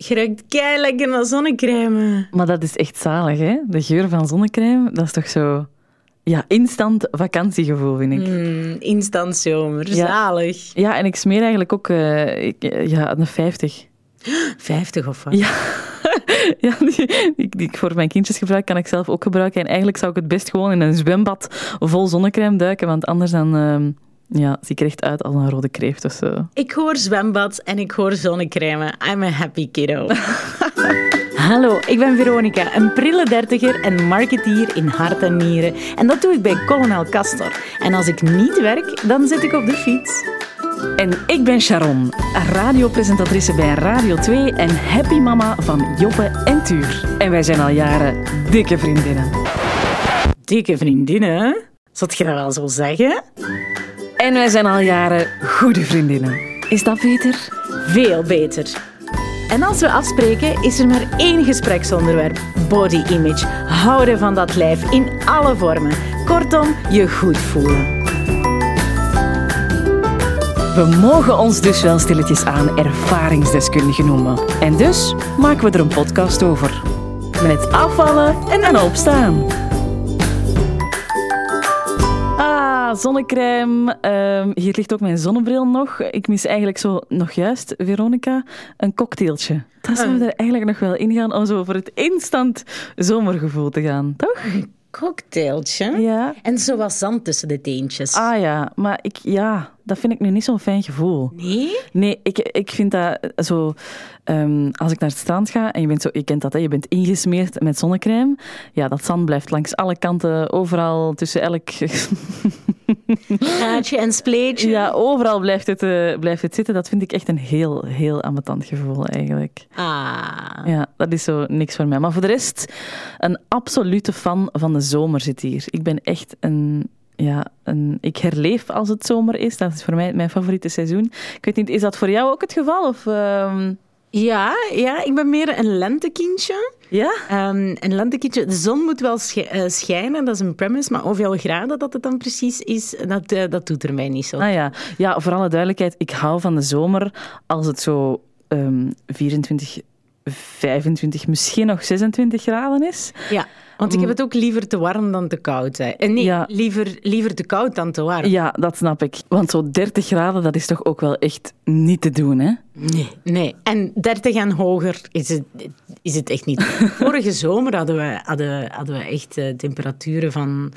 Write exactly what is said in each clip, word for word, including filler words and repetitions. Je ruikt kei lekker naar zonnecrème. Maar dat is echt zalig, hè? De geur van zonnecrème, dat is toch zo... Ja, instant vakantiegevoel, vind ik. Mm, instant zomer, ja. Zalig. Ja, en ik smeer eigenlijk ook uh, ik, ja, een vijftig. vijftig of wat? Ja, ja die, die, die ik voor mijn kindjes gebruik, kan ik zelf ook gebruiken. En eigenlijk zou ik het best gewoon in een zwembad vol zonnecrème duiken, want anders dan... Uh, Ja, zie ik er echt uit als een rode kreeft of zo. Ik hoor zwembad en ik hoor zonnecrème. I'm a happy kiddo. Hallo, ik ben Veronica, een prille dertiger en marketeer in hart en nieren. En dat doe ik bij Kolonel Castor. En als ik niet werk, dan zit ik op de fiets. En ik ben Sharon, radiopresentatrice bij Radio twee en happy mama van Joppe en Tuur. En wij zijn al jaren dikke vriendinnen. Dikke vriendinnen? Zou je dat wel zo zeggen? En wij zijn al jaren goede vriendinnen. Is dat beter? Veel beter. En als we afspreken, is er maar één gespreksonderwerp. Body image. Houden van dat lijf in alle vormen. Kortom, je goed voelen. We mogen ons dus wel stilletjes aan ervaringsdeskundigen noemen. En dus maken we er een podcast over. Met afvallen en dan opstaan. Zonnecrème. Uh, hier ligt ook mijn zonnebril nog. Ik mis eigenlijk zo nog juist, Veronica, een cocktailtje. Daar zouden we er eigenlijk nog wel in gaan om zo voor het instant zomergevoel te gaan, toch? Een cocktailtje? Ja. En zo wat zand tussen de teentjes. Ah ja, maar ik, ja, dat vind ik nu niet zo'n fijn gevoel. Nee? Nee, ik, ik vind dat zo... Um, als ik naar het strand ga en je bent zo, je kent dat, hè, je bent ingesmeerd met zonnecrème. Ja, dat zand blijft langs alle kanten, overal, tussen elk... Gaatje en spleetje. Ja, overal blijft het, uh, blijft het zitten. Dat vind ik echt een heel, heel ambetant gevoel eigenlijk. Ah. Ja, dat is zo niks voor mij. Maar voor de rest, een absolute fan van de zomer zit hier. Ik ben echt een... Ja, en ik herleef als het zomer is. Dat is voor mij mijn favoriete seizoen. Ik weet niet, is dat voor jou ook het geval? Of, uh... ja, ja, ik ben meer een lentekindje. Ja? Um, een lentekindje. De zon moet wel sch- uh, schijnen, dat is een premise. Maar hoeveel graden dat het dan precies is, dat, uh, dat doet er mij niet zo. Ah, ja. Ja, voor alle duidelijkheid, ik hou van de zomer als het zo um, vierentwintig, vijfentwintig, misschien nog zesentwintig graden is. Ja. Want ik heb het ook liever te warm dan te koud. Hè. En nee, ja. liever, liever te koud dan te warm. Ja, dat snap ik. Want zo'n dertig graden, dat is toch ook wel echt niet te doen, hè? Nee, nee. En dertig en hoger is het, is het echt niet. Vorige zomer hadden we, hadden, hadden we echt uh, temperaturen van,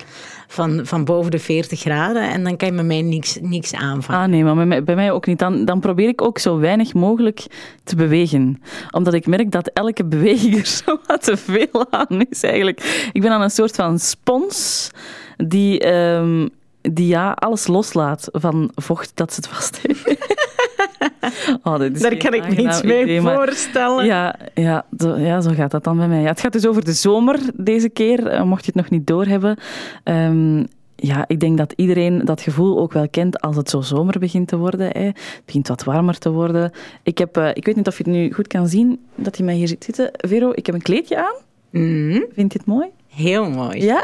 van, van boven de veertig graden. En dan kan je met mij niks, niks aanvangen. Ah nee, maar bij mij, bij mij ook niet. Dan, dan probeer ik ook zo weinig mogelijk te bewegen. Omdat ik merk dat elke beweging er zo wat te veel aan is eigenlijk. Ik ben aan een soort van spons die, um, die ja, alles loslaat van vocht dat ze het vast heeft. Oh, daar kan ik me iets mee idee, voorstellen. Ja, ja, zo, ja, zo gaat dat dan bij mij. Ja, het gaat dus over de zomer deze keer, uh, mocht je het nog niet doorhebben. Um, ja, ik denk dat iedereen dat gevoel ook wel kent als het zo zomer begint te worden. Hè. Het begint wat warmer te worden. Ik, heb, uh, ik weet niet of je het nu goed kan zien, dat je mij hier ziet zitten. Vero, ik heb een kleedje aan. Mm. Vind je het mooi? Heel mooi. Ja?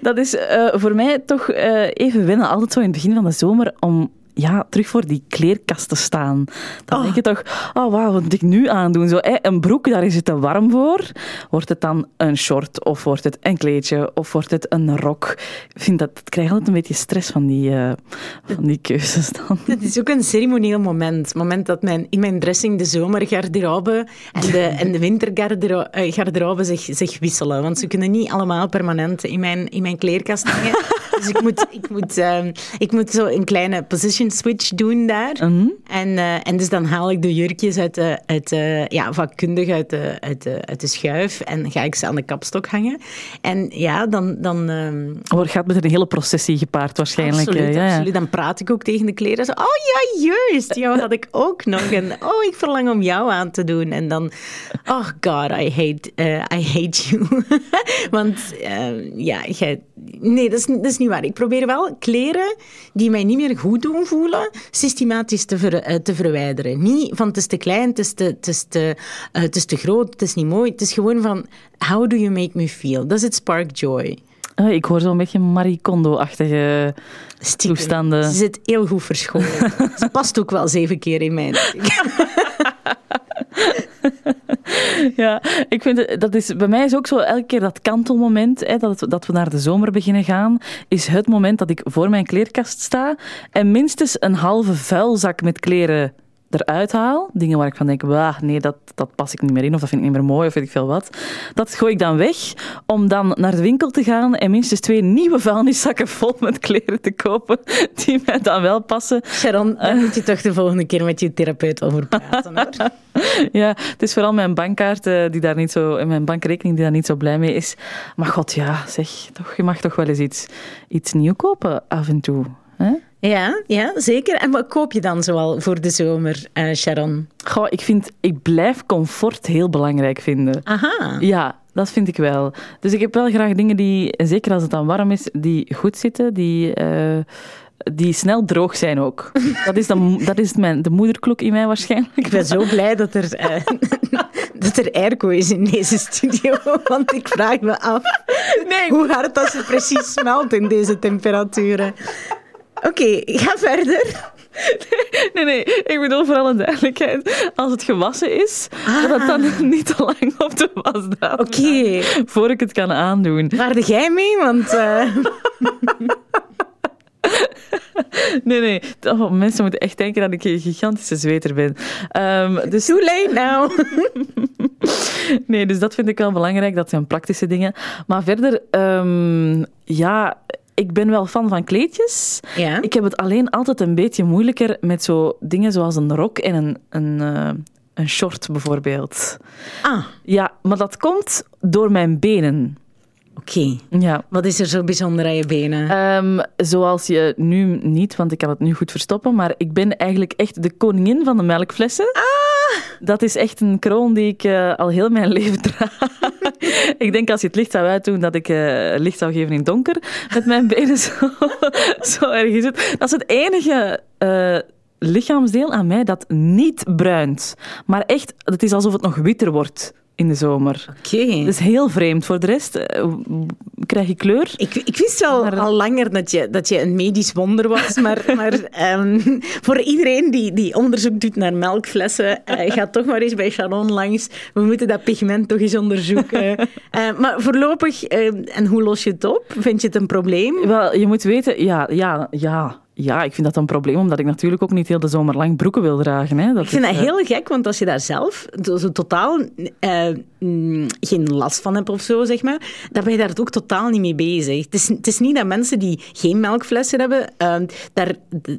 Dat is uh, voor mij toch uh, even wennen, altijd zo in het begin van de zomer, om ja, terug voor die kleerkast te staan. Dan oh. denk je toch, oh wauw, wat moet ik nu aandoen? Zo, hey, een broek, daar is het te warm voor. Wordt het dan een short, of wordt het een kleedje, of wordt het een rok? Ik vind dat, ik krijg altijd een beetje stress van die, uh, van die keuzes dan. Het is ook een ceremonieel moment. Het moment dat mijn, in mijn dressing de zomergarderobe en de, en de wintergarderobe zich, zich wisselen. Want ze kunnen niet allemaal permanent in mijn, in mijn kleerkast hangen. Dus ik moet, ik moet, uh, ik moet zo een kleine position switch doen daar. Mm-hmm. En, uh, en dus dan haal ik de jurkjes uit de, uit de, ja, vakkundig uit de, uit, de, uit de schuif en ga ik ze aan de kapstok hangen. En ja, dan... dan uh... oh, gaat met een hele processie gepaard waarschijnlijk. Absoluut, ja, ja. absoluut. Dan praat ik ook tegen de kleren. Zo, oh ja, juist. Jou had ik ook nog. En oh, ik verlang om jou aan te doen. En dan, oh god, I hate, uh, I hate you. Want uh, ja, jij... Nee, dat is, dat is niet waar. Ik probeer wel kleren die mij niet meer goed doen voelen, systematisch te, ver, te verwijderen. Niet van het is te klein, het is te, het is te, uh, het is te groot, het is niet mooi. Het is gewoon van, how do you make me feel? Does it spark joy? Oh, ik hoor zo'n beetje Marie Kondo-achtige Stiekem. toestanden. Ze zit heel goed verscholen. Ze past ook wel zeven keer in mijn... Ja, ik vind het, dat is bij mij is ook zo elke keer dat kantelmoment, hè, dat, het, dat we naar de zomer beginnen gaan, is het moment dat ik voor mijn kleerkast sta en minstens een halve vuilzak met kleren eruit haal, dingen waar ik van denk, wah, nee, dat, dat pas ik niet meer in, of dat vind ik niet meer mooi, of weet ik veel wat. Dat gooi ik dan weg, om dan naar de winkel te gaan en minstens twee nieuwe vuilniszakken vol met kleren te kopen, die mij dan wel passen. Sharon, daar moet je toch de volgende keer met je therapeut over praten, hoor. Ja, het is vooral mijn bankkaart die daar niet zo, en mijn bankrekening die daar niet zo blij mee is. Maar god, ja, zeg, toch, je mag toch wel eens iets, iets nieuws kopen af en toe, hè? Ja, ja, zeker. En wat koop je dan zoal voor de zomer, uh, Sharon? Goh, ik, vind, ik blijf comfort heel belangrijk vinden. Aha. Ja, dat vind ik wel. Dus ik heb wel graag dingen die, en zeker als het dan warm is, die goed zitten, die, uh, die snel droog zijn ook. Dat is, de, dat is mijn, de moederklok in mij waarschijnlijk. Ik ben zo blij dat er... Uh, dat er airco is in deze studio, want ik vraag me af nee, hoe hard dat ze precies smelt in deze temperaturen. Oké, okay, ik ga verder. Nee, nee, ik bedoel vooral een duidelijkheid. Als het gewassen is, ah. dat het dan niet te lang op de wasdraad. Oké. Okay. Voor ik het kan aandoen. Waarde jij mee? Want... Uh... Nee, nee. Oh, mensen moeten echt denken dat ik een gigantische zweter ben. Um, dus... Too late now. Nee, dus dat vind ik wel belangrijk. Dat zijn praktische dingen. Maar verder, um, ja... Ik ben wel fan van kleedjes. Ja. Ik heb het alleen altijd een beetje moeilijker met zo dingen zoals een rok en een, een, uh, een short bijvoorbeeld. Ah. Ja, maar dat komt door mijn benen. Oké. Okay. Ja. Wat is er zo bijzonder aan je benen? Um, zoals je nu niet, want ik kan het nu goed verstoppen, maar ik ben eigenlijk echt de koningin van de melkflessen. Ah! Dat is echt een kroon die ik uh, al heel mijn leven draag. Ik denk als je het licht zou uitdoen, dat ik uh, licht zou geven in het donker. Met mijn benen zo, zo erg is het. Dat is het enige uh, lichaamsdeel aan mij dat niet bruint. Maar echt, het is alsof het nog witter wordt in de zomer. Oké. Okay. Dat is heel vreemd. Voor de rest uh, krijg je kleur. Ik, ik wist wel maar... al langer dat je, dat je een medisch wonder was, maar, maar um, voor iedereen die, die onderzoek doet naar melkflessen, uh, ga toch maar eens bij Sharon langs. We moeten dat pigment toch eens onderzoeken. Uh, maar voorlopig, uh, en hoe los je het op? Vind je het een probleem? Wel, je moet weten, ja, ja, ja. Ja, ik vind dat een probleem, omdat ik natuurlijk ook niet heel de zomer lang broeken wil dragen. Hè. Dat ik vind is, dat heel uh... gek, want als je daar zelf zo totaal uh, mm, geen last van hebt of zo, zeg maar, dan ben je daar ook totaal niet mee bezig. Het is, het is niet dat mensen die geen melkflessen hebben, uh, daar,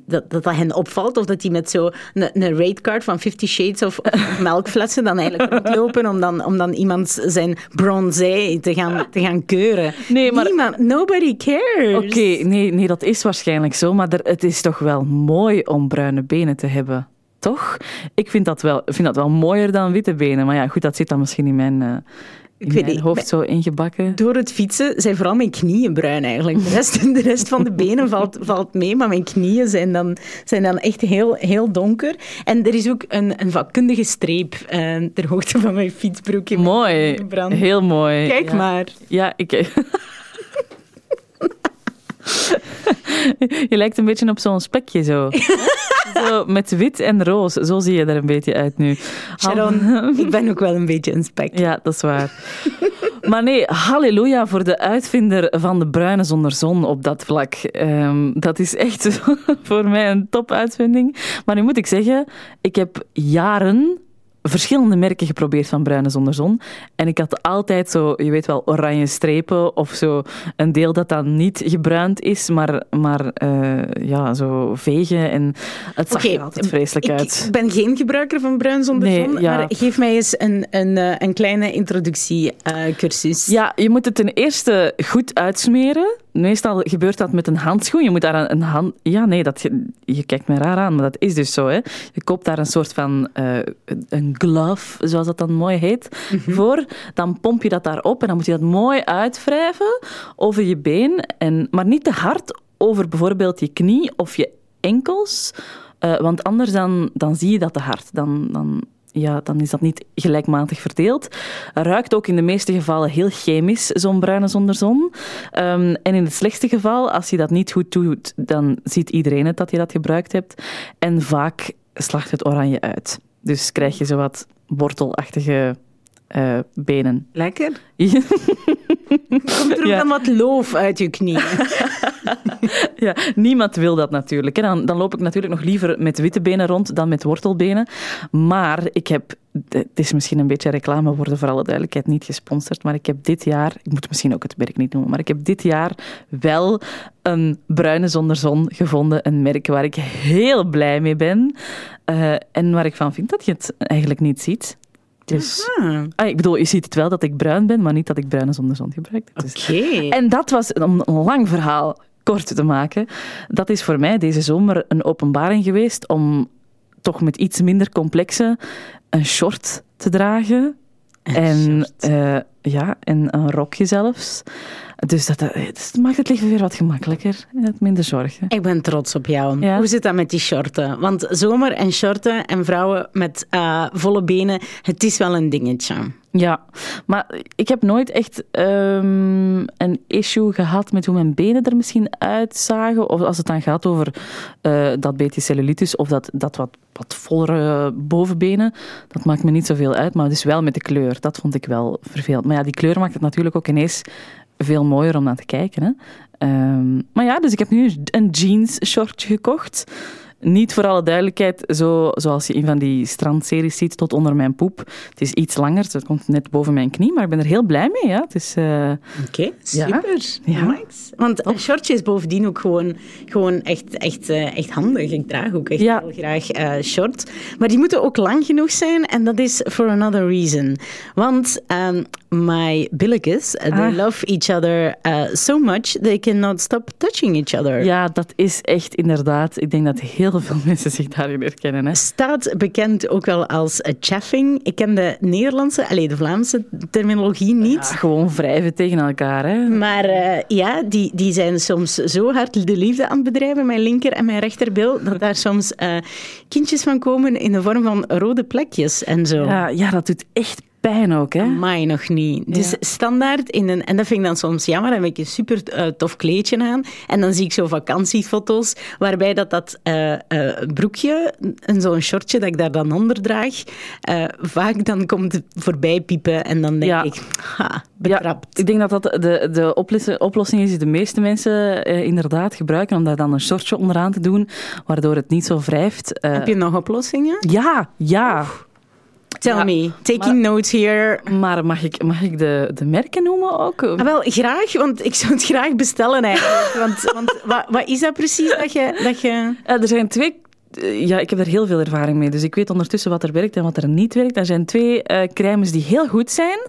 dat, dat dat hen opvalt, of dat die met zo'n ratecard van Fifty Shades of melkflessen dan eigenlijk rondlopen om dan, om dan iemand zijn bronzé te gaan, te gaan keuren. Nee, maar... Niemand, nobody cares. Oké, okay, nee, nee, dat is waarschijnlijk zo, maar er, het is toch wel mooi om bruine benen te hebben, toch? Ik vind dat wel, vind dat wel mooier dan witte benen. Maar ja, goed, dat zit dan misschien in mijn, uh, in ik mijn weet hoofd niet, zo ingebakken. Door het fietsen zijn vooral mijn knieën bruin eigenlijk. De rest, de rest van de benen valt, valt mee, maar mijn knieën zijn dan, zijn dan echt heel, heel donker. En er is ook een, een vakkundige streep uh, ter hoogte van mijn fietsbroekje. Mooi, brand. Heel mooi. Kijk ja. maar. Ja, ik... Je lijkt een beetje op zo'n spekje zo. Zo met wit en roos. Zo zie je er een beetje uit nu. Sharon, ik ben ook wel een beetje een spek. Ja, dat is waar. Maar nee, halleluja voor de uitvinder van de bruine zonder zon op dat vlak. Um, dat is echt voor mij een topuitvinding. Maar nu moet ik zeggen, ik heb jaren... verschillende merken geprobeerd van bruine zonder zon. En ik had altijd zo, je weet wel, oranje strepen of zo. Een deel dat dan niet gebruind is, maar, maar uh, ja, zo vegen. En het zag okay, er altijd vreselijk ik uit. Ik ben geen gebruiker van bruin zonder nee, zon, ja. maar geef mij eens een, een, een kleine introductiecursus. Uh, ja, je moet het ten eerste goed uitsmeren. Meestal gebeurt dat met een handschoen. Je moet daar een hand... Ja, nee, dat je... je kijkt me raar aan, maar dat is dus zo. Hè. Je koopt daar een soort van uh, een glove, zoals dat dan mooi heet, mm-hmm. voor. Dan pomp je dat daarop en dan moet je dat mooi uitwrijven over je been. En... Maar niet te hard over bijvoorbeeld je knie of je enkels. Uh, want anders dan, dan zie je dat te hard. Dan... dan... Ja, dan is dat niet gelijkmatig verdeeld. Ruikt ook in de meeste gevallen heel chemisch, zo'n bruine zonder zon. Um, en in het slechtste geval, als je dat niet goed doet, dan ziet iedereen het dat je dat gebruikt hebt. En vaak slacht het oranje uit. Dus krijg je zowat wortelachtige uh, benen. Lekker. Ja. Komt er ook ja. dan wat loof uit je knieën? Ja, niemand wil dat natuurlijk. Dan, dan loop ik natuurlijk nog liever met witte benen rond dan met wortelbenen. Maar ik heb... Het is misschien een beetje reclame worden, voor alle duidelijkheid, niet gesponsord. Maar ik heb dit jaar... Ik moet misschien ook het merk niet noemen, maar ik heb dit jaar wel een bruine zonder zon gevonden. Een merk waar ik heel blij mee ben. Uh, en waar ik van vind dat je het eigenlijk niet ziet. Dus, ah, ik bedoel, je ziet het wel dat ik bruin ben, maar niet dat ik bruine zonder zon gebruik. Dus. Okay. En dat was een lang verhaal kort te maken. Dat is voor mij deze zomer een openbaring geweest om toch met iets minder complexe een short te dragen. Een en, uh, ja, en een rokje zelfs. Dus dat, dat maakt het leven weer wat gemakkelijker en minder zorgen. Ik ben trots op jou. Ja. Hoe zit dat met die shorten? Want zomer en shorten en vrouwen met uh, volle benen, het is wel een dingetje. Ja, maar ik heb nooit echt um, een issue gehad met hoe mijn benen er misschien uitzagen. Of als het dan gaat over uh, dat beetje cellulitis of dat, dat wat, wat vollere bovenbenen. Dat maakt me niet zoveel uit, maar dus wel met de kleur. Dat vond ik wel vervelend. Maar ja, die kleur maakt het natuurlijk ook ineens veel mooier om naar te kijken. Hè? Um, maar ja, dus ik heb nu een jeans shortje gekocht. Niet voor alle duidelijkheid, zo, zoals je in van die strandseries ziet, tot onder mijn poep. Het is iets langer, het komt net boven mijn knie, maar ik ben er heel blij mee. Ja. Uh, Oké, okay, super. Ja. Ja. Want een shortje is bovendien ook gewoon, gewoon echt, echt, echt handig. Ik draag ook echt ja. heel graag uh, shorts. Maar die moeten ook lang genoeg zijn en dat is for another reason. Want um, my billikes, uh, they ah. love each other uh, so much, they cannot stop touching each other. Ja, dat is echt inderdaad, ik denk dat heel veel mensen zich daarin herkennen. Hè? Staat bekend ook wel als chaffing. Ik ken de Nederlandse, allez, de Vlaamse terminologie niet. Ja, gewoon wrijven tegen elkaar. Hè? Maar uh, ja, die, die zijn soms zo hard de liefde aan het bedrijven, mijn linker en mijn rechterbil, dat daar soms uh, kindjes van komen in de vorm van rode plekjes en zo. Ja, ja dat doet echt pijn ook, hè? Amai, nog niet. Dus ja. standaard in een... En dat vind ik dan soms jammer. Dan heb ik een super uh, tof kleedje aan. En dan zie ik zo vakantiefoto's, waarbij dat, dat uh, uh, broekje, en zo'n shortje dat ik daar dan onder draag, uh, vaak dan komt het voorbij piepen en dan denk ja. ik, ha, betrapt. Ja, ik denk dat dat de, de oplossing, oplossing is die de meeste mensen uh, inderdaad gebruiken, om daar dan een shortje onderaan te doen, waardoor het niet zo wrijft. Uh, heb je nog oplossingen? Ja, ja. Oef. Tell ja, me, taking maar, notes here. Maar mag ik, mag ik de, de merken noemen ook? Ah, wel, graag, want ik zou het graag bestellen eigenlijk. want want wat, wat is dat precies dat je... Dat je... Uh, er zijn twee... Uh, ja, ik heb er heel veel ervaring mee, dus ik weet ondertussen wat er werkt en wat er niet werkt. Er zijn twee uh, crèmes die heel goed zijn.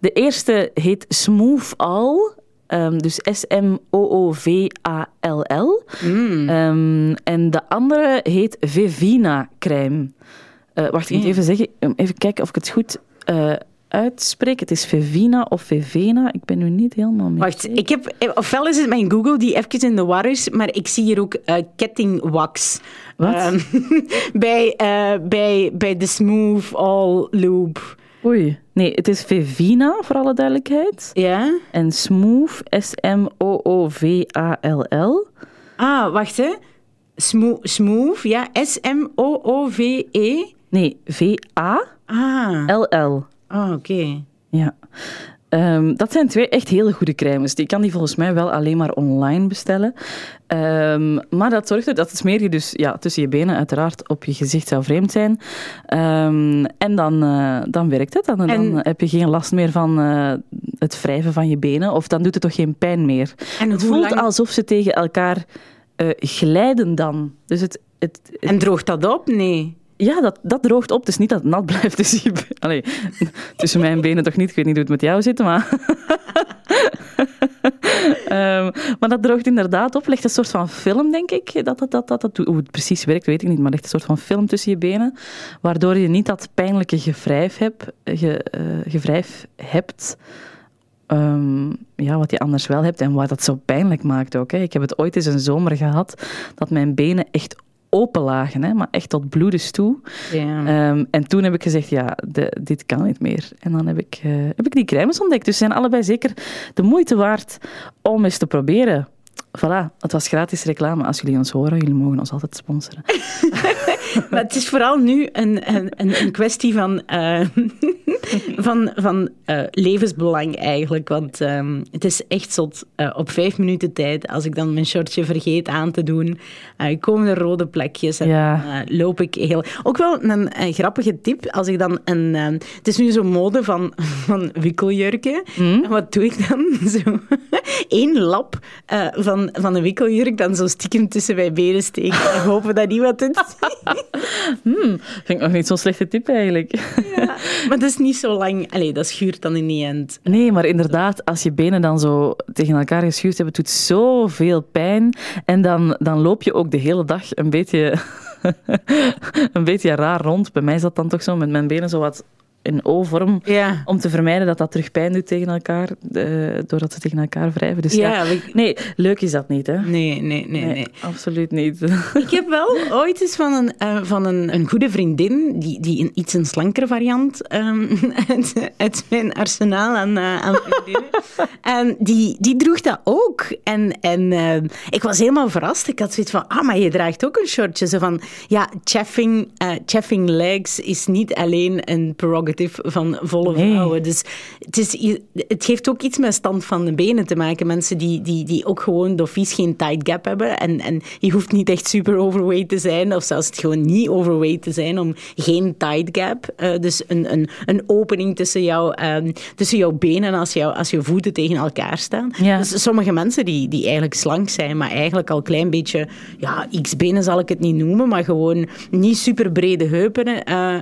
De eerste heet Smooth All... Um, dus S M O O V A L L. Mm. Um, en de andere heet Vevina crème. Uh, wacht, ik moet even zeggen, even kijken of ik het goed uh, uitspreek. Het is Vevina of Vevena. Ik ben nu niet helemaal mee. Wacht, ik heb, ofwel is het mijn Google die even in de war is, maar ik zie hier ook uh, kettingwax. Wat? Um, bij, uh, bij, bij de Smooth All Loop. Oei. Nee, het is Vevina, voor alle duidelijkheid. Ja. En Smooth, S M O O V A L L. Ah, wacht hè. Smo- smooth, ja. S M O O V E. Nee, V A L L. Ah, oh, oké. Okay. Ja. Um, dat zijn twee echt hele goede crèmes. Ik kan die volgens mij wel alleen maar online bestellen. Um, maar dat zorgt er dat het smeer je dus ja, tussen je benen uiteraard op je gezicht zou vreemd zijn. Um, en dan, uh, dan werkt het. Dan, en dan heb je geen last meer van uh, het wrijven van je benen. Of dan doet het toch geen pijn meer. En het voelt lang... alsof ze tegen elkaar... Uh, glijden dan. Dus het, het, het... En droogt dat op? Nee. Ja, dat, dat droogt op. Dus niet dat het nat blijft. Dus je... Allee, tussen mijn benen toch niet. Ik weet niet hoe het met jou zit, maar... um, maar dat droogt inderdaad op. Legt een soort van film, denk ik. Dat, dat, dat, dat, dat, hoe het precies werkt, weet ik niet. Maar legt een soort van film tussen je benen. Waardoor je niet dat pijnlijke gewrijf hebt. Ge, uh, gewrijf hebt. Um, ja, wat je anders wel hebt en wat dat zo pijnlijk maakt ook. Hè. Ik heb het ooit eens een zomer gehad dat mijn benen echt open lagen, hè, maar echt tot bloedens toe. Yeah. Um, en toen heb ik gezegd, ja, de, dit kan niet meer. En dan heb ik, uh, heb ik die crèmes ontdekt. Dus ze zijn allebei zeker de moeite waard om eens te proberen. Voilà, het was gratis reclame. Als jullie ons horen, jullie mogen ons altijd sponsoren. Maar het is vooral nu een, een, een kwestie van... Uh, van, van uh, levensbelang eigenlijk. Want um, het is echt zot. Uh, op vijf minuten tijd, als ik dan mijn shortje vergeet aan te doen, uh, komen er rode plekjes en ja. uh, loop ik heel... Ook wel een, een grappige tip, als ik dan een... Uh, het is nu zo'n mode van, van wikkeljurken. Mm. Wat doe ik dan? Zo één lap uh, van, van een wikkeljurk dan zo stiekem tussen mijn benen steken en hopen dat niemand het ziet. Hmm, vind ik nog niet zo'n slechte tip eigenlijk. Ja, maar dat is niet zo lang. Allee, dat schuurt dan in die end. Nee, maar inderdaad, als je benen dan zo tegen elkaar geschuurd hebben, doet zoveel pijn. En dan, dan loop je ook de hele dag een beetje, een beetje raar rond. Bij mij zat dan toch zo met mijn benen zo wat... in O-vorm, ja. om te vermijden dat dat terug pijn doet tegen elkaar, uh, doordat ze tegen elkaar wrijven. Dus ja, ja we... Nee, leuk is dat niet, hè? Nee, nee, nee. nee, nee. Absoluut niet. Ik heb wel ooit eens van een, uh, van een, een goede vriendin, die, die een iets een slankere variant um, uit, uit mijn arsenaal aan, uh, aan vriendinnen, en die, die droeg dat ook. En, en uh, ik was helemaal verrast. Ik had zoiets van, ah, maar je draagt ook een shortje. Zo van, ja, chaffing, uh, chaffing legs is niet alleen een prerogative van volle vrouwen. Nee. Dus het, is, het heeft ook iets met stand van de benen te maken. Mensen die, die, die ook gewoon door vies geen tight gap hebben. En, en je hoeft niet echt super overweight te zijn, of zelfs het gewoon niet overweight te zijn, om geen tight gap. Uh, dus een, een, een opening tussen, jou, um, tussen jouw benen als, jou, als je voeten tegen elkaar staan. Ja. Dus sommige mensen die, die eigenlijk slank zijn, maar eigenlijk al een klein beetje, ja, x-benen zal ik het niet noemen, maar gewoon niet super brede heupen, uh, uh,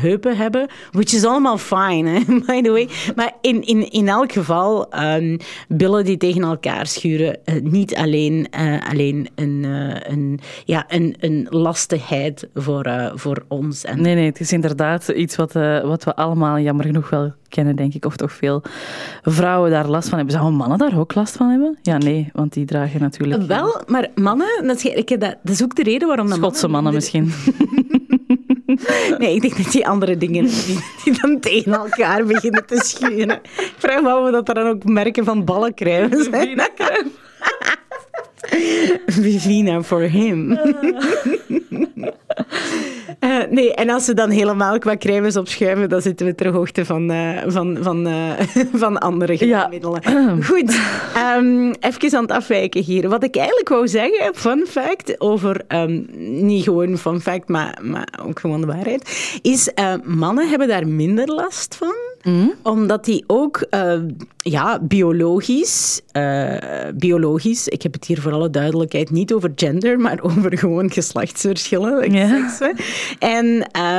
heupen hebben. Which is allemaal fine, hè? By the way. Maar in, in, in elk geval, um, billen die tegen elkaar schuren, uh, niet alleen, uh, alleen een, uh, een, ja, een, een lastigheid voor, uh, voor ons. En nee, nee, het is inderdaad iets wat, uh, wat we allemaal jammer genoeg wel kennen, denk ik. Of toch veel vrouwen daar last van hebben. Zouden mannen daar ook last van hebben? Ja, nee, want die dragen natuurlijk... Uh, wel, maar mannen, dat is, ik, dat is ook de reden waarom... Dat Schotse mannen, mannen misschien. Nee, ik denk dat die andere dingen die, die dan tegen elkaar beginnen te schuren. Ik vraag me af of we dat dan ook merken van ballenkruimen zijn. Vivina for him. Uh. Uh, nee, en als ze dan helemaal qua crèmes opschuiven, dan zitten we ter hoogte van, uh, van, van, uh, van andere gemiddelen. Ja. Goed, um, even aan het afwijken hier. Wat ik eigenlijk wou zeggen, fun fact, over, um, niet gewoon fun fact, maar, maar ook gewoon de waarheid, is uh, mannen hebben daar minder last van, mm. omdat die ook uh, ja, biologisch, uh, biologisch, ik heb het hier voor alle duidelijkheid niet over gender, maar over gewoon geslachtsverschillen. Ja. En,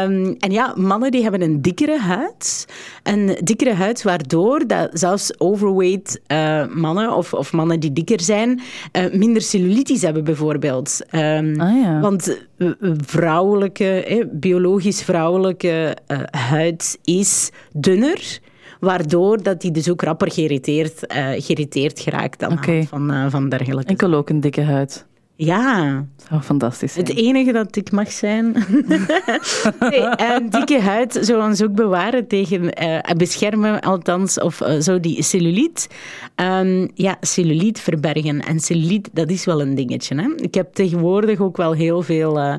um, en ja, mannen die hebben een dikkere huid. Een dikkere huid waardoor dat zelfs overweight uh, mannen of, of mannen die dikker zijn, uh, minder cellulitis hebben bijvoorbeeld. Um, ah, ja. Want vrouwelijke, eh, biologisch vrouwelijke uh, huid is dunner, waardoor dat die dus ook rapper geïrriteerd, uh, geïrriteerd geraakt dan okay. van, uh, van dergelijke. Ik wil ook een dikke huid. Ja. Zou fantastisch zijn. Het enige dat ik mag zijn. nee, uh, dikke huid zou ons ook bewaren tegen, uh, beschermen althans, of uh, zo die celluliet. Um, ja, celluliet verbergen. En celluliet, dat is wel een dingetje. Hè? Ik heb tegenwoordig ook wel heel veel, uh,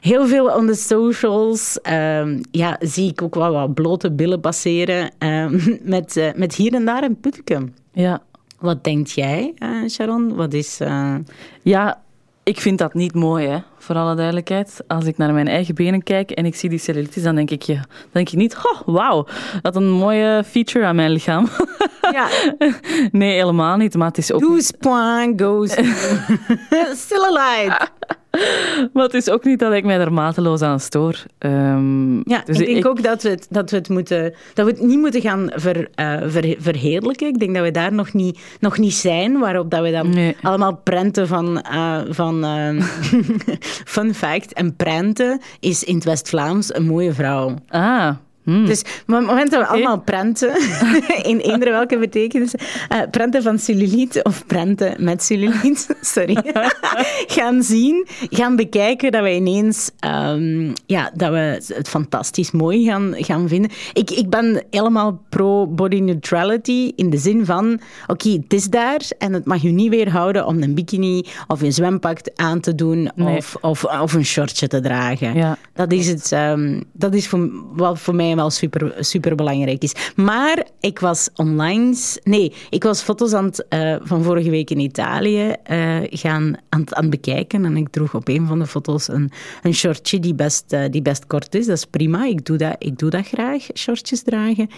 heel veel on the socials. Um, ja, zie ik ook wel wat blote billen passeren. Um, met, uh, met hier en daar een putje. Ja. Wat denkt jij, Sharon? Wat is... Uh... Ja, ik vind dat niet mooi, hè, voor alle duidelijkheid. Als ik naar mijn eigen benen kijk en ik zie die cellulitis, dan denk ik, ja, dan denk ik niet, oh, wauw, wat een mooie feature aan mijn lichaam. Ja. Nee, helemaal niet, maar het is ook... Douze point goes... Still alive. Maar het is ook niet dat ik mij er mateloos aan stoor. Um, ja, dus ik denk ik... ook dat we, het, dat, we het moeten, dat we het niet moeten gaan ver, uh, ver, verheerlijken. Ik denk dat we daar nog niet, nog niet zijn, waarop dat we dan nee. allemaal prenten van... Uh, van uh, fun fact, een prente is in het West-Vlaams een mooie vrouw. Ah, Hmm. Dus op het moment dat we allemaal prenten, in eender welke betekenis, uh, prenten van celluliet of prenten met celluliet, sorry, gaan zien, gaan bekijken, dat we ineens um, ja, dat we het fantastisch mooi gaan, gaan vinden. Ik, ik ben helemaal pro body neutrality in de zin van, oké, okay, het is daar en het mag je niet weerhouden om een bikini of een zwempak aan te doen nee. of, of, of een shortje te dragen. Ja. Dat is het, um, dat is voor, wel voor mij wel super, super belangrijk is. Maar ik was onlangs... Nee, ik was foto's aan het, uh, van vorige week in Italië uh, gaan aan, aan het bekijken. En ik droeg op een van de foto's een, een shortje die best, uh, die best kort is. Dat is prima. Ik doe dat, ik doe dat graag, shortjes dragen.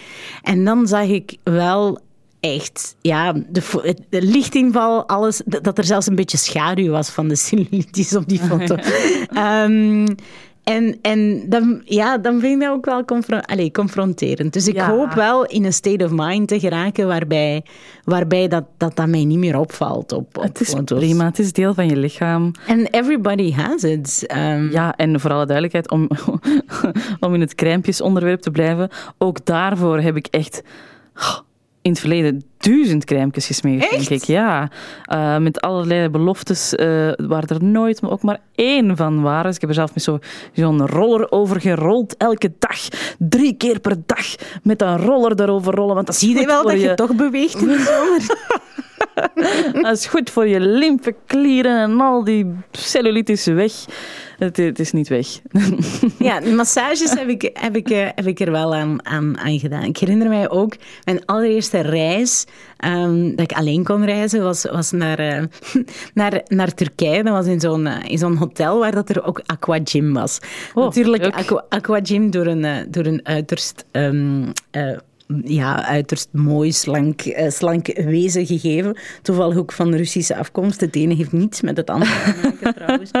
En dan zag ik wel... Echt, ja, de, de lichtinval, alles, dat, dat er zelfs een beetje schaduw was van de cellulitis op die foto. Oh, ja. um, en en dan, ja, dan vind ik dat ook wel confron- allez, confronterend. Dus ik ja. hoop wel in een state of mind te geraken waarbij, waarbij dat, dat, dat mij niet meer opvalt. Op, op het is foto's. Prima, het is deel van je lichaam. En everybody has it. Um, ja, en voor alle duidelijkheid, om, om in het crèmpjesonderwerp te blijven, ook daarvoor heb ik echt... in het verleden duizend crèmekes gesmeerd, echt? Denk ik. Ja. Uh, met allerlei beloftes uh, waar er nooit maar ook maar één van waren. Dus ik heb er zelf met zo, zo'n roller over gerold. Elke dag. Drie keer per dag. Met een roller erover rollen. Want dat zie je wel dat je... je toch beweegt in de zomer? Dat is goed voor je lymfeklieren en al die cellulitis weg. Het, het is niet weg. Ja, de massages heb ik, heb ik, heb ik er wel aan, aan, aan gedaan. Ik herinner mij ook mijn allereerste reis, um, dat ik alleen kon reizen, was, was naar, uh, naar, naar Turkije. Dat was in zo'n, uh, in zo'n hotel waar dat er ook aqua gym was. Oh, natuurlijk okay. aqua, aqua gym door een, uh, door een uiterst... Um, uh, ja, uiterst mooi, slank, uh, slank wezen gegeven. Toevallig ook van Russische afkomst. Het ene heeft niets met het andere te maken, trouwens.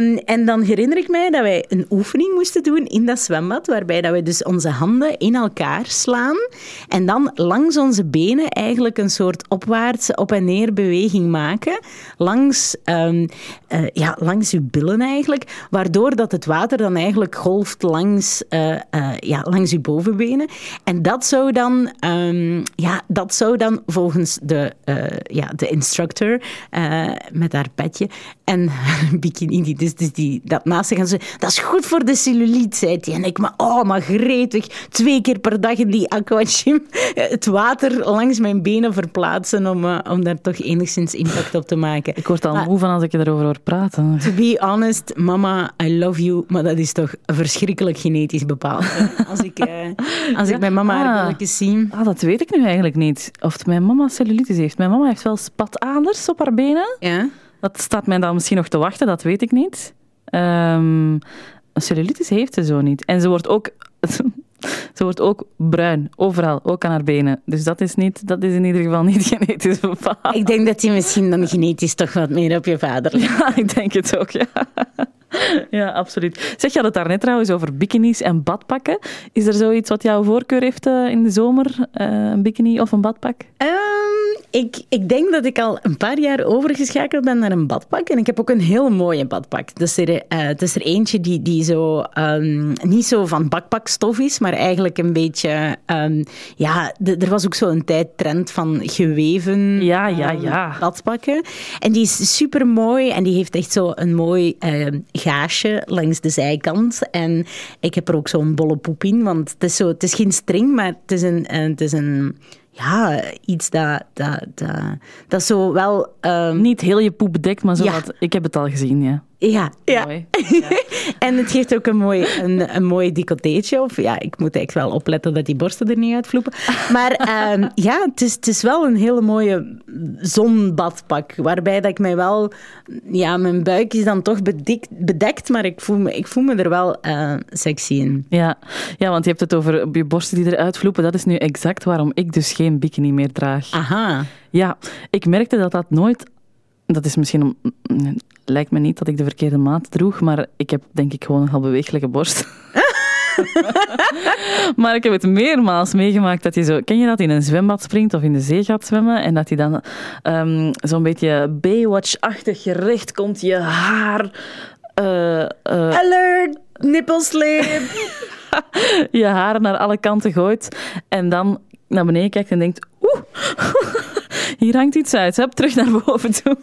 Um, en dan herinner ik mij dat wij een oefening moesten doen in dat zwembad, waarbij dat we dus onze handen in elkaar slaan en dan langs onze benen eigenlijk een soort opwaartse op- en neerbeweging maken. Langs, um, uh, ja, langs uw billen eigenlijk, waardoor dat het water dan eigenlijk golft langs, uh, uh, ja, langs uw bovenbenen. En dat zo Dan, um, ja, dat zou dan volgens de, uh, ja, de instructor uh, met haar petje en bikini, dus, dus die dat naast zich gaan ze, dat is goed voor de celluliet, zei die. En ik, maar, oh, maar gretig, twee keer per dag in die aquagym het water langs mijn benen verplaatsen om, uh, om daar toch enigszins impact op te maken. Ik word al maar, moe van als ik erover hoor praten. To be honest, mama, I love you, maar dat is toch verschrikkelijk genetisch bepaald. Als ik, uh, als ik mijn mama... Ah. Ah, dat weet ik nu eigenlijk niet. Of mijn mama cellulitis heeft. Mijn mama heeft wel spataders op haar benen. Ja. Dat staat mij dan misschien nog te wachten, dat weet ik niet. Um, cellulitis heeft ze zo niet. En ze wordt ook... Ze wordt ook bruin, overal, ook aan haar benen. Dus dat is, niet, dat is in ieder geval niet genetisch bepaald. Ik denk dat die misschien dan genetisch toch wat meer op je vader ligt. Ja, ik denk het ook, ja. Ja, absoluut. Zeg, je had het daarnet trouwens over bikinis en badpakken. Is er zoiets wat jouw voorkeur heeft uh, in de zomer? Uh, een bikini of een badpak? Um, ik, ik denk dat ik al een paar jaar overgeschakeld ben naar een badpak. En ik heb ook een heel mooie badpak. Dus er, uh, het is er eentje die, die zo, um, niet zo van bakpakstof is, maar eigenlijk een beetje... Um, ja, d- er was ook zo'n tijdtrend van geweven ja, ja, ja. badpakken. En die is supermooi en die heeft echt zo een mooi... Uh, gaasje langs de zijkant. En ik heb er ook zo'n bolle poep in, want het is, zo, het is geen string, maar het is een... Het is een ja, iets dat... Dat, dat, dat zo wel... Um... Niet heel je poep bedekt, maar zo ja. wat... Ik heb het al gezien, ja. Ja, ja. Mooi. Ja. En het geeft ook een mooi, een, een mooi decolleteetje. Of ja, ik moet eigenlijk wel opletten dat die borsten er niet uitvloepen. Maar um, ja, het is, het is wel een hele mooie zonbadpak. Waarbij dat ik mij wel... Ja, mijn buik is dan toch bedekt, bedekt maar ik voel me, ik voel me er wel uh, sexy in. Ja. Ja, want je hebt het over je borsten die eruit vloepen. Dat is nu exact waarom ik dus geen bikini meer draag. Aha. Ja, ik merkte dat dat nooit... Dat is misschien... Om, lijkt me niet dat ik de verkeerde maat droeg, maar ik heb denk ik gewoon een heel bewegelijke borst. Maar ik heb het meermaals meegemaakt dat je zo... Ken je dat? In een zwembad springt of in de zee gaat zwemmen en dat hij dan um, zo'n beetje Baywatch-achtig gerecht komt. Je haar... Uh, uh, Alert! Nippelslip! Je haar naar alle kanten gooit en dan naar beneden kijkt en denkt... Oeh! Hier hangt iets uit. Hup, terug naar boven toe.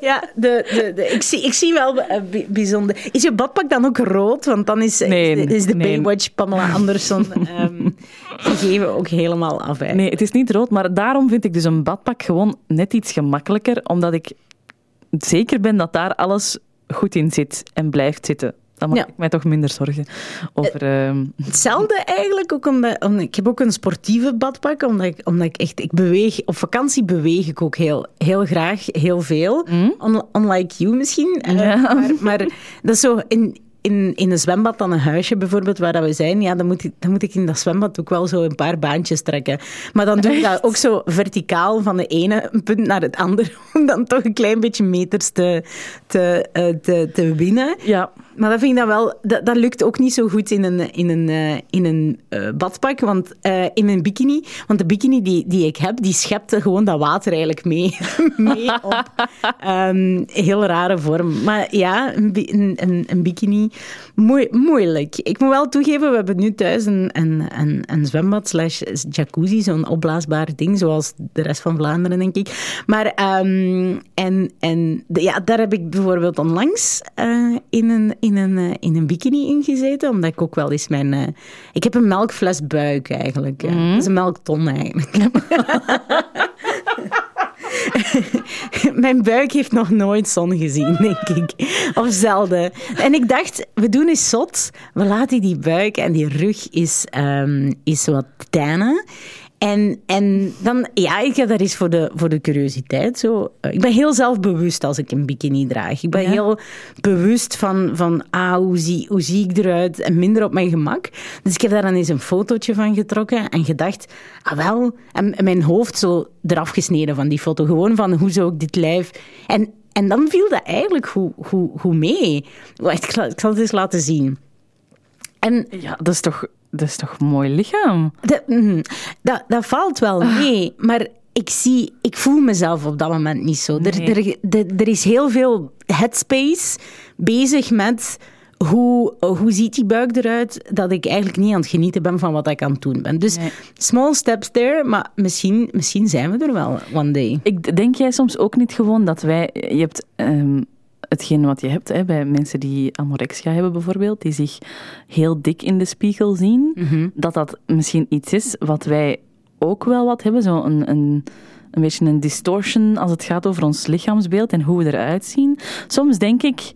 Ja, de, de, de, ik, zie, ik zie wel uh, b- bijzonder... Is je badpak dan ook rood? Want dan is, nee, is de, is de nee. Baywatch Pamela Anderson um, gegeven ook helemaal af. Eigenlijk. Nee, het is niet rood, maar daarom vind ik dus een badpak gewoon net iets gemakkelijker. Omdat ik zeker ben dat daar alles goed in zit en blijft zitten. dan maak ja. ik mij toch minder zorgen over... Uh... Hetzelfde eigenlijk, ook omdat, omdat ik heb ook een sportieve badpak, omdat ik, omdat ik echt... Ik beweeg, op vakantie beweeg ik ook heel, heel graag, heel veel. Mm. On, unlike you misschien. Ja. Uh, maar, maar dat is zo... In, In, in een zwembad dan een huisje bijvoorbeeld, waar dat we zijn, ja, dan moet, ik, dan moet ik in dat zwembad ook wel zo een paar baantjes trekken. Maar dan doe ik dat ook zo verticaal van de ene punt naar het andere, om dan toch een klein beetje meters te, te, te, te winnen. Ja. Maar dat vind ik dan wel, dat, dat lukt ook niet zo goed in een, in een, uh, in een uh, badpak, want uh, in mijn bikini, want de bikini die, die ik heb, die schept gewoon dat water eigenlijk mee, mee op. Um, heel rare vorm. Maar ja, een, een, een bikini, moe, moeilijk. Ik moet wel toegeven, we hebben nu thuis een, een, een, een zwembad slash jacuzzi, zo'n opblaasbaar ding, zoals de rest van Vlaanderen, denk ik. Maar um, en, en, ja, daar heb ik bijvoorbeeld onlangs uh, in een In een, in een bikini ingezeten, omdat ik ook wel eens mijn... Uh, ik heb een melkfles buik eigenlijk. Mm. Dat is een melkton eigenlijk. Mijn buik heeft nog nooit zon gezien, denk ik. Of zelden. En ik dacht, we doen eens zot. We laten die buik en die rug is, um, is wat tijnen. En, en dan, ja, ik ga daar eens voor de, voor de curiositeit zo. Ik ben heel zelfbewust als ik een bikini draag. Ik ben ja. heel bewust van, van ah, hoe zie, hoe zie ik eruit? En minder op mijn gemak. Dus ik heb daar dan eens een fotootje van getrokken en gedacht, ah wel. En, en mijn hoofd zo eraf gesneden van die foto. Gewoon van, hoe zou ik dit lijf... En, en dan viel dat eigenlijk goed, goed, goed mee. Ik zal, ik zal het eens laten zien. En ja, dat is toch... Dat is toch een mooi lichaam? Dat, dat, dat valt wel mee, maar ik, zie, ik voel mezelf op dat moment niet zo. Nee. Er, er, er, er is heel veel headspace bezig met hoe, hoe ziet die buik eruit, dat ik eigenlijk niet aan het genieten ben van wat ik aan het doen ben. Dus nee. small steps there, maar misschien, misschien zijn we er wel one day. Ik, denk jij soms ook niet gewoon dat wij... Je hebt... Um Hetgeen wat je hebt hè, bij mensen die anorexia hebben bijvoorbeeld, die zich heel dik in de spiegel zien, mm-hmm. dat dat misschien iets is wat wij ook wel wat hebben. Zo een, een, een beetje een distortion als het gaat over ons lichaamsbeeld en hoe we eruit zien. Soms denk ik,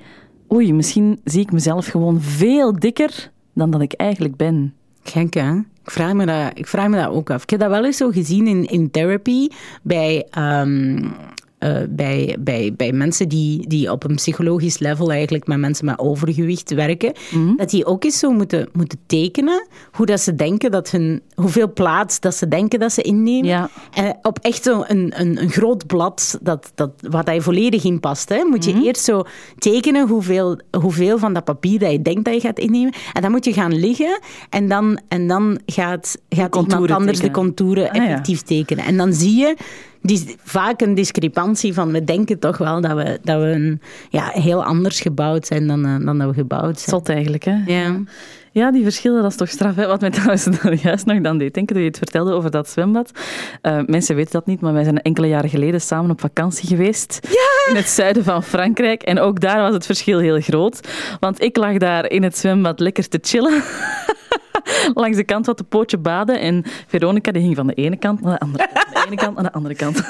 oei, misschien zie ik mezelf gewoon veel dikker dan dat ik eigenlijk ben. Gek, hè? Ik vraag, me dat, ik vraag me dat ook af. Ik heb dat wel eens zo gezien in, in therapy bij... Um Uh, bij, bij, bij mensen die, die op een psychologisch level eigenlijk met mensen met overgewicht werken, mm-hmm. dat die ook eens zo moeten, moeten tekenen hoe dat ze denken dat hun, hoeveel plaats dat ze denken dat ze innemen. Ja. Uh, op echt zo een, een, een groot blad dat, dat, waar dat je volledig in past. Hè, moet je mm-hmm. eerst zo tekenen hoeveel, hoeveel van dat papier dat je denkt dat je gaat innemen. En dan moet je gaan liggen en dan, en dan gaat, gaat iemand anders tekenen. De contouren effectief ah, ja. tekenen. En dan zie je Die, vaak een discrepantie van, we denken toch wel dat we, dat we een, ja, heel anders gebouwd zijn dan, uh, dan dat we gebouwd zijn. Zot eigenlijk, hè? Ja. Ja, die verschillen, dat is toch straf, hè? Wat mij trouwens juist nog dan deed denken, toen je het vertelde over dat zwembad. Uh, mensen weten dat niet, maar wij zijn enkele jaren geleden samen op vakantie geweest. Ja! In het zuiden van Frankrijk. En ook daar was het verschil heel groot. Want ik lag daar in het zwembad lekker te chillen. Langs de kant wat de pootje baden. En Veronica die ging van de ene kant naar de andere kant. Van de ene kant naar de andere kant.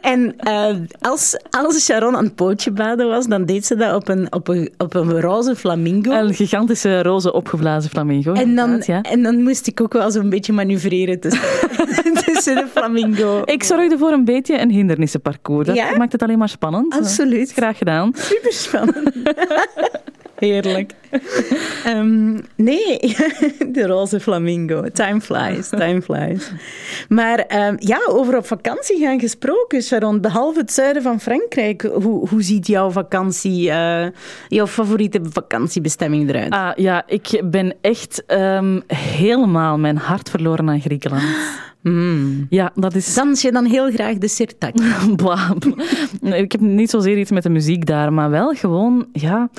En uh, als, als Sharon aan het pootje baden was, dan deed ze dat op een, op een, op een roze flamingo. Een gigantische roze opgeblazen flamingo. En dan, ja. en dan moest ik ook wel zo'n beetje manoeuvreren tussen, tussen de flamingo. Ik zorgde voor een beetje een hindernissenparcours. Dat ja? maakt het alleen maar spannend. Absoluut. Graag gedaan. Super spannend. Heerlijk. Um, nee, de roze flamingo. Time flies, time flies. Maar um, ja, over op vakantie gaan gesproken, Sharon. Behalve het zuiden van Frankrijk, hoe, hoe ziet jouw vakantie, uh, jouw favoriete vakantiebestemming eruit? Ah, ja, ik ben echt um, helemaal mijn hart verloren aan Griekenland. Mm. Ja, dat is... Dans je dan heel graag de sirtak? Ik heb niet zozeer iets met de muziek daar, maar wel gewoon, ja...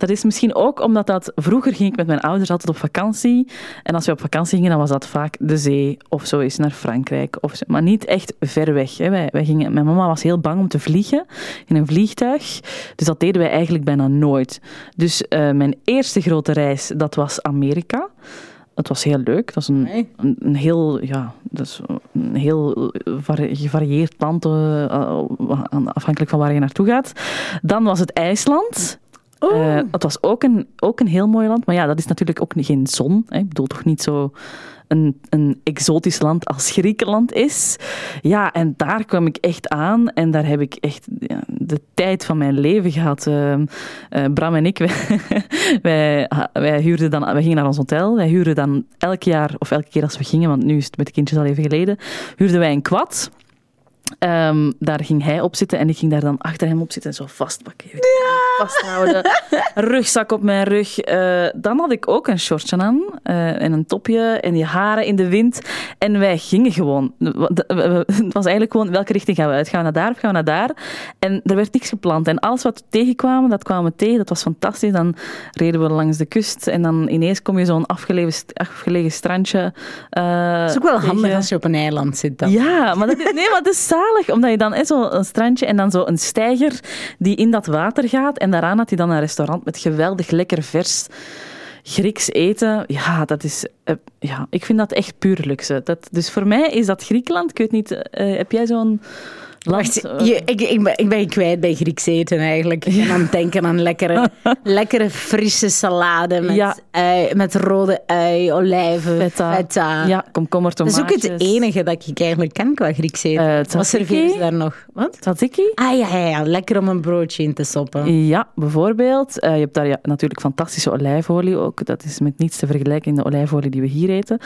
Dat is misschien ook omdat dat... Vroeger ging ik met mijn ouders altijd op vakantie. En als we op vakantie gingen, dan was dat vaak de zee of zo eens naar Frankrijk. Of zo. Maar niet echt ver weg. Hè. Wij, wij gingen, mijn mama was heel bang om te vliegen in een vliegtuig. Dus dat deden wij eigenlijk bijna nooit. Dus uh, mijn eerste grote reis, dat was Amerika. Dat was heel leuk. Dat was een, nee. een, een heel, ja, dat is een heel vari- gevarieerd land, uh, afhankelijk van waar je naartoe gaat. Dan was het IJsland... Oh. Uh, het was ook een, ook een heel mooi land, maar ja, dat is natuurlijk ook geen zon. Hè. Ik bedoel toch niet zo een, een exotisch land als Griekenland is. Ja, en daar kwam ik echt aan en daar heb ik echt ja, de tijd van mijn leven gehad. Uh, uh, Bram en ik, wij, wij, wij, huurden dan, wij gingen naar ons hotel. Wij huurden dan elk jaar, of elke keer als we gingen, want nu is het met de kindjes al even geleden, huurden wij een quad. Um, daar ging hij op zitten en ik ging daar dan achter hem op zitten en zo vastpakken. Ja. Vasthouden. Rugzak op mijn rug. Uh, dan had ik ook een shortje aan uh, en een topje en die haren in de wind. En wij gingen gewoon. Het was eigenlijk gewoon, welke richting gaan we uit? Gaan we naar daar of gaan we naar daar? En er werd niks gepland. En alles wat we tegenkwamen, dat kwamen we tegen. Dat was fantastisch. Dan reden we langs de kust en dan ineens kom je zo'n afgelegen, afgelegen strandje. Uh, dat is ook wel handig tegen... als je op een eiland zit dan. Ja, maar dat is, nee, maar dat is zalig, omdat je dan hè, zo een strandje en dan zo een steiger die in dat water gaat en daaraan had hij dan een restaurant met geweldig lekker vers Grieks eten. Ja, dat is... Uh, ja, ik vind dat echt puur luxe. Dat, dus voor mij is dat Griekenland. Ik weet niet, uh, heb jij zo'n... Wacht, je, ik, ik, ben, ik ben kwijt bij Grieks eten eigenlijk. Ik ben aan het denken aan lekkere, lekkere frisse salade met, ja. ui, met rode ui, olijven, feta. feta. Ja, komkommer, tomaatjes. Dat is ook het enige dat ik eigenlijk ken qua Grieks eten. Uh, Wat serveer je daar nog? Wat? Tzatziki? Ah ja, ja, ja, lekker om een broodje in te soppen. Ja, bijvoorbeeld. Uh, je hebt daar ja, natuurlijk fantastische olijfolie ook. Dat is met niets te vergelijken in de olijfolie die we hier eten.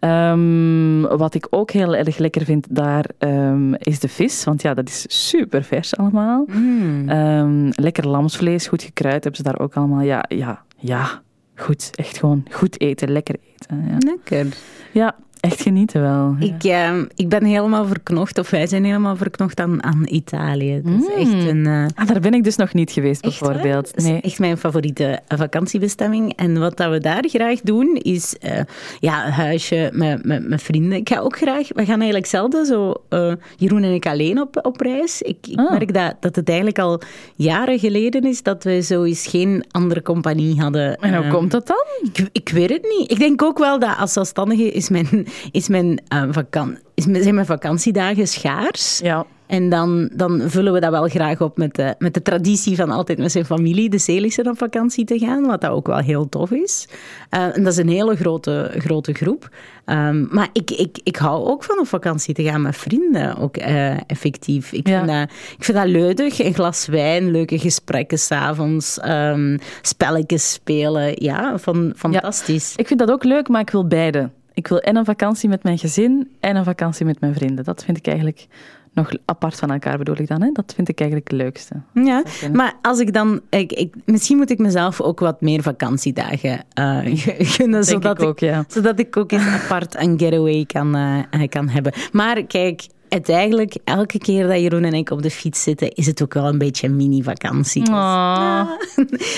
Um, wat ik ook heel erg lekker vind daar um, is de vis, want ja, dat is super vers allemaal. Mm. Um, lekker lamsvlees, goed gekruid hebben ze daar ook allemaal. Ja, ja, ja, goed. Echt gewoon goed eten, lekker eten. Ja. Lekker. Ja, echt genieten wel. Ja. Ik, uh, ik ben helemaal verknocht, of wij zijn helemaal verknocht aan, aan Italië. Dat is mm. echt een, uh... ah, daar ben ik dus nog niet geweest, echt, bijvoorbeeld. Nee. Dat is echt mijn favoriete vakantiebestemming. En wat dat we daar graag doen, is uh, ja, een huisje met, met, met vrienden. Ik ga ook graag... We gaan eigenlijk zelden zo... Uh, Jeroen en ik alleen op, op reis. Ik, ik oh. merk dat, dat het eigenlijk al jaren geleden is dat we zo eens geen andere compagnie hadden. En hoe uh, komt dat dan? Ik, ik weet het niet. Ik denk ook wel dat als zelfstandige is mijn... Is mijn, uh, vakan- is mijn, zijn mijn vakantiedagen schaars? Ja. En dan, dan vullen we dat wel graag op met de, met de traditie van altijd met zijn familie, de Selissen, op vakantie te gaan. Wat dat ook wel heel tof is. Uh, en dat is een hele grote, grote groep. Um, maar ik, ik, ik hou ook van op vakantie te gaan met vrienden. Ook uh, effectief. Ik, ja. vind dat, ik vind dat leudig. Een glas wijn, leuke gesprekken s'avonds. Um, spelletjes spelen. Ja, van, fantastisch. Ja. Ik vind dat ook leuk, maar ik wil beide. Ik wil en een vakantie met mijn gezin en een vakantie met mijn vrienden. Dat vind ik eigenlijk nog apart van elkaar, bedoel ik dan. Hè? Dat vind ik eigenlijk het leukste. Ja, maar als ik dan... Ik, ik, misschien moet ik mezelf ook wat meer vakantiedagen uh, gunnen. Zodat ik, ook, ik, ja. zodat ik ook eens apart een getaway kan, uh, kan hebben. Maar kijk... Het eigenlijk, elke keer dat Jeroen en ik op de fiets zitten, is het ook wel een beetje een mini-vakantie. Dus, ja.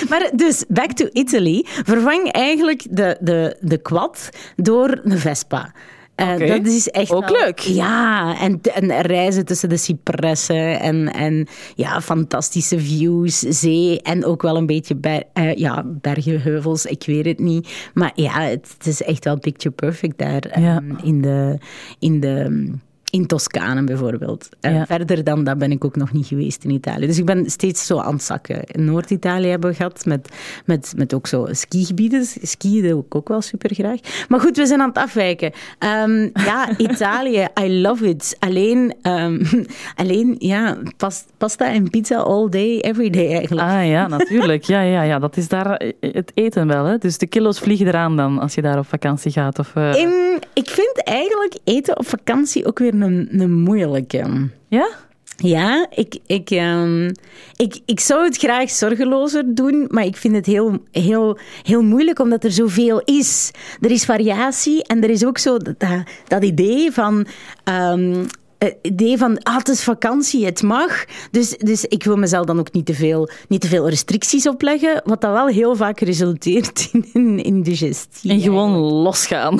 Maar dus, back to Italy. Vervang eigenlijk de, de, de quad door een Vespa. Uh, okay. Dat is echt ook wel leuk. Ja, en, en reizen tussen de cipressen en, en ja, fantastische views, zee en ook wel een beetje ber, uh, ja, bergen, heuvels, ik weet het niet. Maar ja, het, het is echt wel picture perfect daar ja. um, in de... In de In Toscane bijvoorbeeld. Uh, ja. Verder dan dat ben ik ook nog niet geweest in Italië. Dus ik ben steeds zo aan het zakken. In Noord-Italië hebben we gehad, met, met, met ook zo skigebieden. Skiën doe ik ook wel super graag. Maar goed, we zijn aan het afwijken. Um, ja, Italië, I love it. Alleen, um, alleen ja, past, pasta en pizza all day, every day eigenlijk. Ah ja, natuurlijk. Ja, ja, ja. Dat is daar het eten wel. Hè? Dus de kilo's vliegen eraan dan, als je daar op vakantie gaat. Of, uh... in, ik vind eigenlijk eten op vakantie ook weer Een, een moeilijke. Ja? Ja, ik, ik, um, ik, ik zou het graag zorgelozer doen, maar ik vind het heel, heel, heel moeilijk, omdat er zoveel is. Er is variatie en er is ook zo dat, dat idee van... Um, Het idee van, ah, het is vakantie, het mag. Dus, dus ik wil mezelf dan ook niet te veel, niet te veel restricties opleggen, wat dat wel heel vaak resulteert in, in, in digestie. En gewoon losgaan.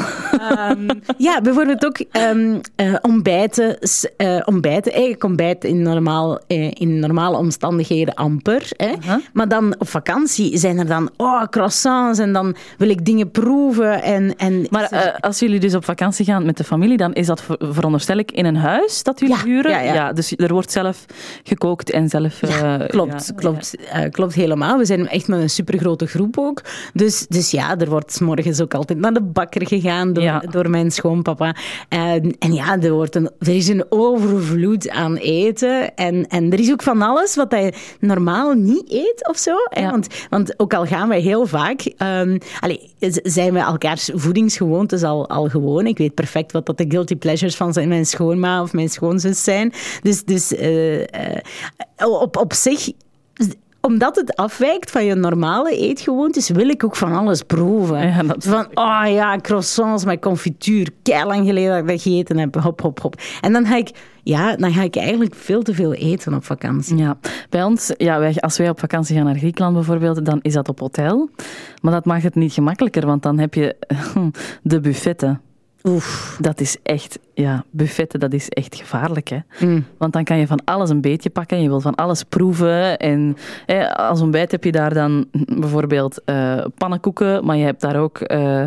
Um, ja, bijvoorbeeld ook um, uh, ontbijten. Uh, ontbijten. Eigenlijk ontbijt in, normaal, uh, in normale omstandigheden amper. Hè. Uh-huh. Maar dan op vakantie zijn er dan oh, croissants en dan wil ik dingen proeven. En, en maar uh, als jullie dus op vakantie gaan met de familie, dan is dat, ver- veronderstel ik, in een huis? huis dat jullie ja, huren? Ja, ja. ja, dus er wordt zelf gekookt en zelf... Uh, ja, klopt, ja, klopt, ja. Uh, klopt helemaal. We zijn echt met een supergrote groep ook. Dus, dus ja, er wordt 's morgens ook altijd naar de bakker gegaan door, ja. door mijn schoonpapa. Uh, en ja, er, wordt een, er is een overvloed aan eten. En, en er is ook van alles wat hij normaal niet eet of zo. Hè? Ja. Want, want ook al gaan wij heel vaak... Um, allee, zijn we elkaars voedingsgewoontes al, al gewoon. Ik weet perfect wat dat de guilty pleasures van zijn, mijn schoonma of mijn schoonzus zijn. Dus, dus uh, uh, op, op zich... Omdat het afwijkt van je normale eetgewoontes, wil ik ook van alles proeven. Ja, van, oh ja, croissants met confituur. Keilang geleden dat ik dat gegeten heb. Hop, hop, hop. En dan ga ik... Ja, dan ga ik eigenlijk veel te veel eten op vakantie. Ja, bij ons, ja, wij, als wij op vakantie gaan naar Griekenland bijvoorbeeld, dan is dat op hotel. Maar dat maakt het niet gemakkelijker, want dan heb je de buffetten. Oef, dat is echt, ja, buffetten, dat is echt gevaarlijk, hè. Mm. Want dan kan je van alles een beetje pakken en je wilt van alles proeven. En hè, als ontbijt heb je daar dan bijvoorbeeld uh, pannenkoeken, maar je hebt daar ook uh, uh,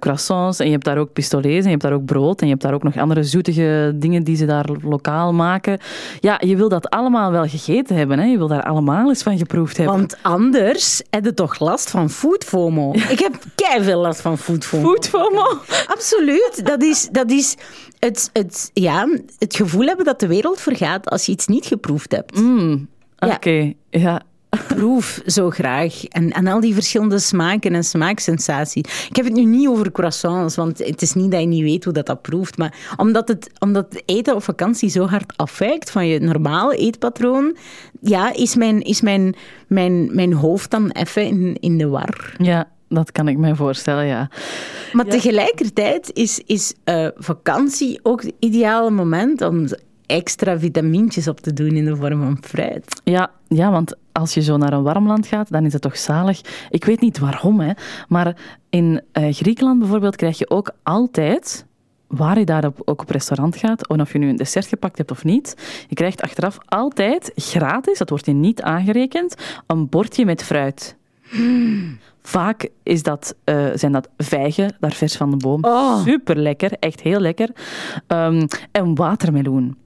croissants en je hebt daar ook pistolets en je hebt daar ook brood en je hebt daar ook nog andere zoetige dingen die ze daar lokaal maken. Ja, je wil dat allemaal wel gegeten hebben, hè. Je wil daar allemaal eens van geproefd hebben. Want anders heb je toch last van food FOMO. Ik heb keiveel last van food FOMO. Food FOMO? Absoluut. Dat is, dat is het, het, ja, het gevoel hebben dat de wereld vergaat als je iets niet geproefd hebt. Mm, Oké, okay. ja. ja. Proef zo graag. En, en al die verschillende smaken en smaaksensaties. Ik heb het nu niet over croissants, want het is niet dat je niet weet hoe dat, dat proeft. Maar omdat het, omdat het eten op vakantie zo hard afwijkt van je normale eetpatroon, ja, is mijn, is mijn, mijn, mijn hoofd dan even in, in de war. Ja. Dat kan ik mij voorstellen, ja. Maar ja. tegelijkertijd is, is uh, vakantie ook het ideale moment om extra vitamintjes op te doen in de vorm van fruit. Ja, ja, want als je zo naar een warm land gaat, dan is het toch zalig. Ik weet niet waarom, hè, maar in uh, Griekenland bijvoorbeeld krijg je ook altijd... waar je daar op, ook op restaurant gaat, of je nu een dessert gepakt hebt of niet, je krijgt achteraf altijd gratis, dat wordt je niet aangerekend, een bordje met fruit. Hmm. Vaak is dat, uh, zijn dat vijgen, daar vers van de boom. Oh. Super lekker, echt heel lekker. Um, en watermeloen.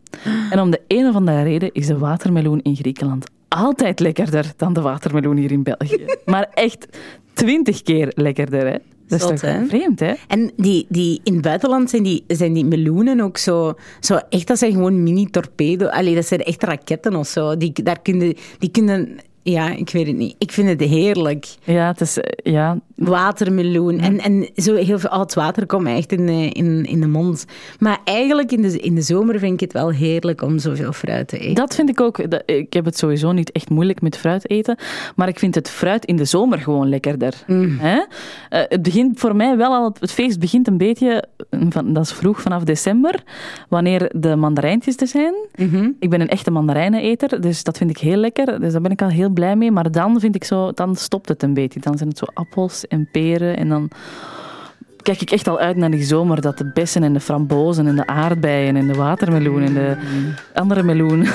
En om de een of andere reden is de watermeloen in Griekenland altijd lekkerder dan de watermeloen hier in België. Maar echt twintig keer lekkerder, hè. Dat is Zot, toch hè? Vreemd, hè? En die, die, in het buitenland zijn die, zijn die meloenen ook zo, zo... Echt, dat zijn gewoon mini-torpedo's. Allee, dat zijn echt raketten of zo. Die, daar kunnen... Die kunnen Ja, ik weet het niet. Ik vind het heerlijk. Ja, het is... Ja. Watermeloen. Ja. En, en zo heel veel oud water komt echt in, in, in de mond. Maar eigenlijk in de, in de zomer vind ik het wel heerlijk om zoveel fruit te eten. Dat vind ik ook. Ik heb het sowieso niet echt moeilijk met fruit eten. Maar ik vind het fruit in de zomer gewoon lekkerder. Mm. Hè? Uh, het begint voor mij wel al... Het feest begint een beetje... Van, dat is vroeg, vanaf december. Wanneer de mandarijntjes er zijn. Mm-hmm. Ik ben een echte mandarijneneter. Dus dat vind ik heel lekker. Dus daar ben ik al heel blij mee, maar dan vind ik zo, dan stopt het een beetje. Dan zijn het zo appels en peren en dan kijk ik echt al uit naar die zomer dat de bessen en de frambozen en de aardbeien en de watermeloen en de andere meloen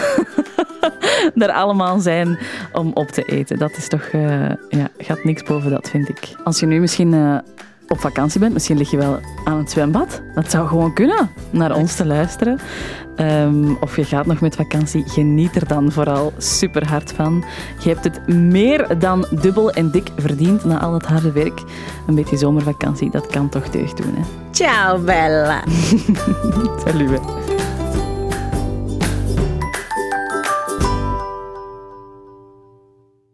er allemaal zijn om op te eten. Dat is toch, uh, ja, gaat niks boven dat, vind ik. Als je nu misschien uh, op vakantie bent, misschien lig je wel aan het zwembad. Dat zou gewoon kunnen, naar ons te luisteren. Um, of je gaat nog met vakantie, geniet er dan vooral super hard van. Je hebt het meer dan dubbel en dik verdiend na al het harde werk. Een beetje zomervakantie, dat kan toch deugd doen, hè? Ciao, Bella. Salut.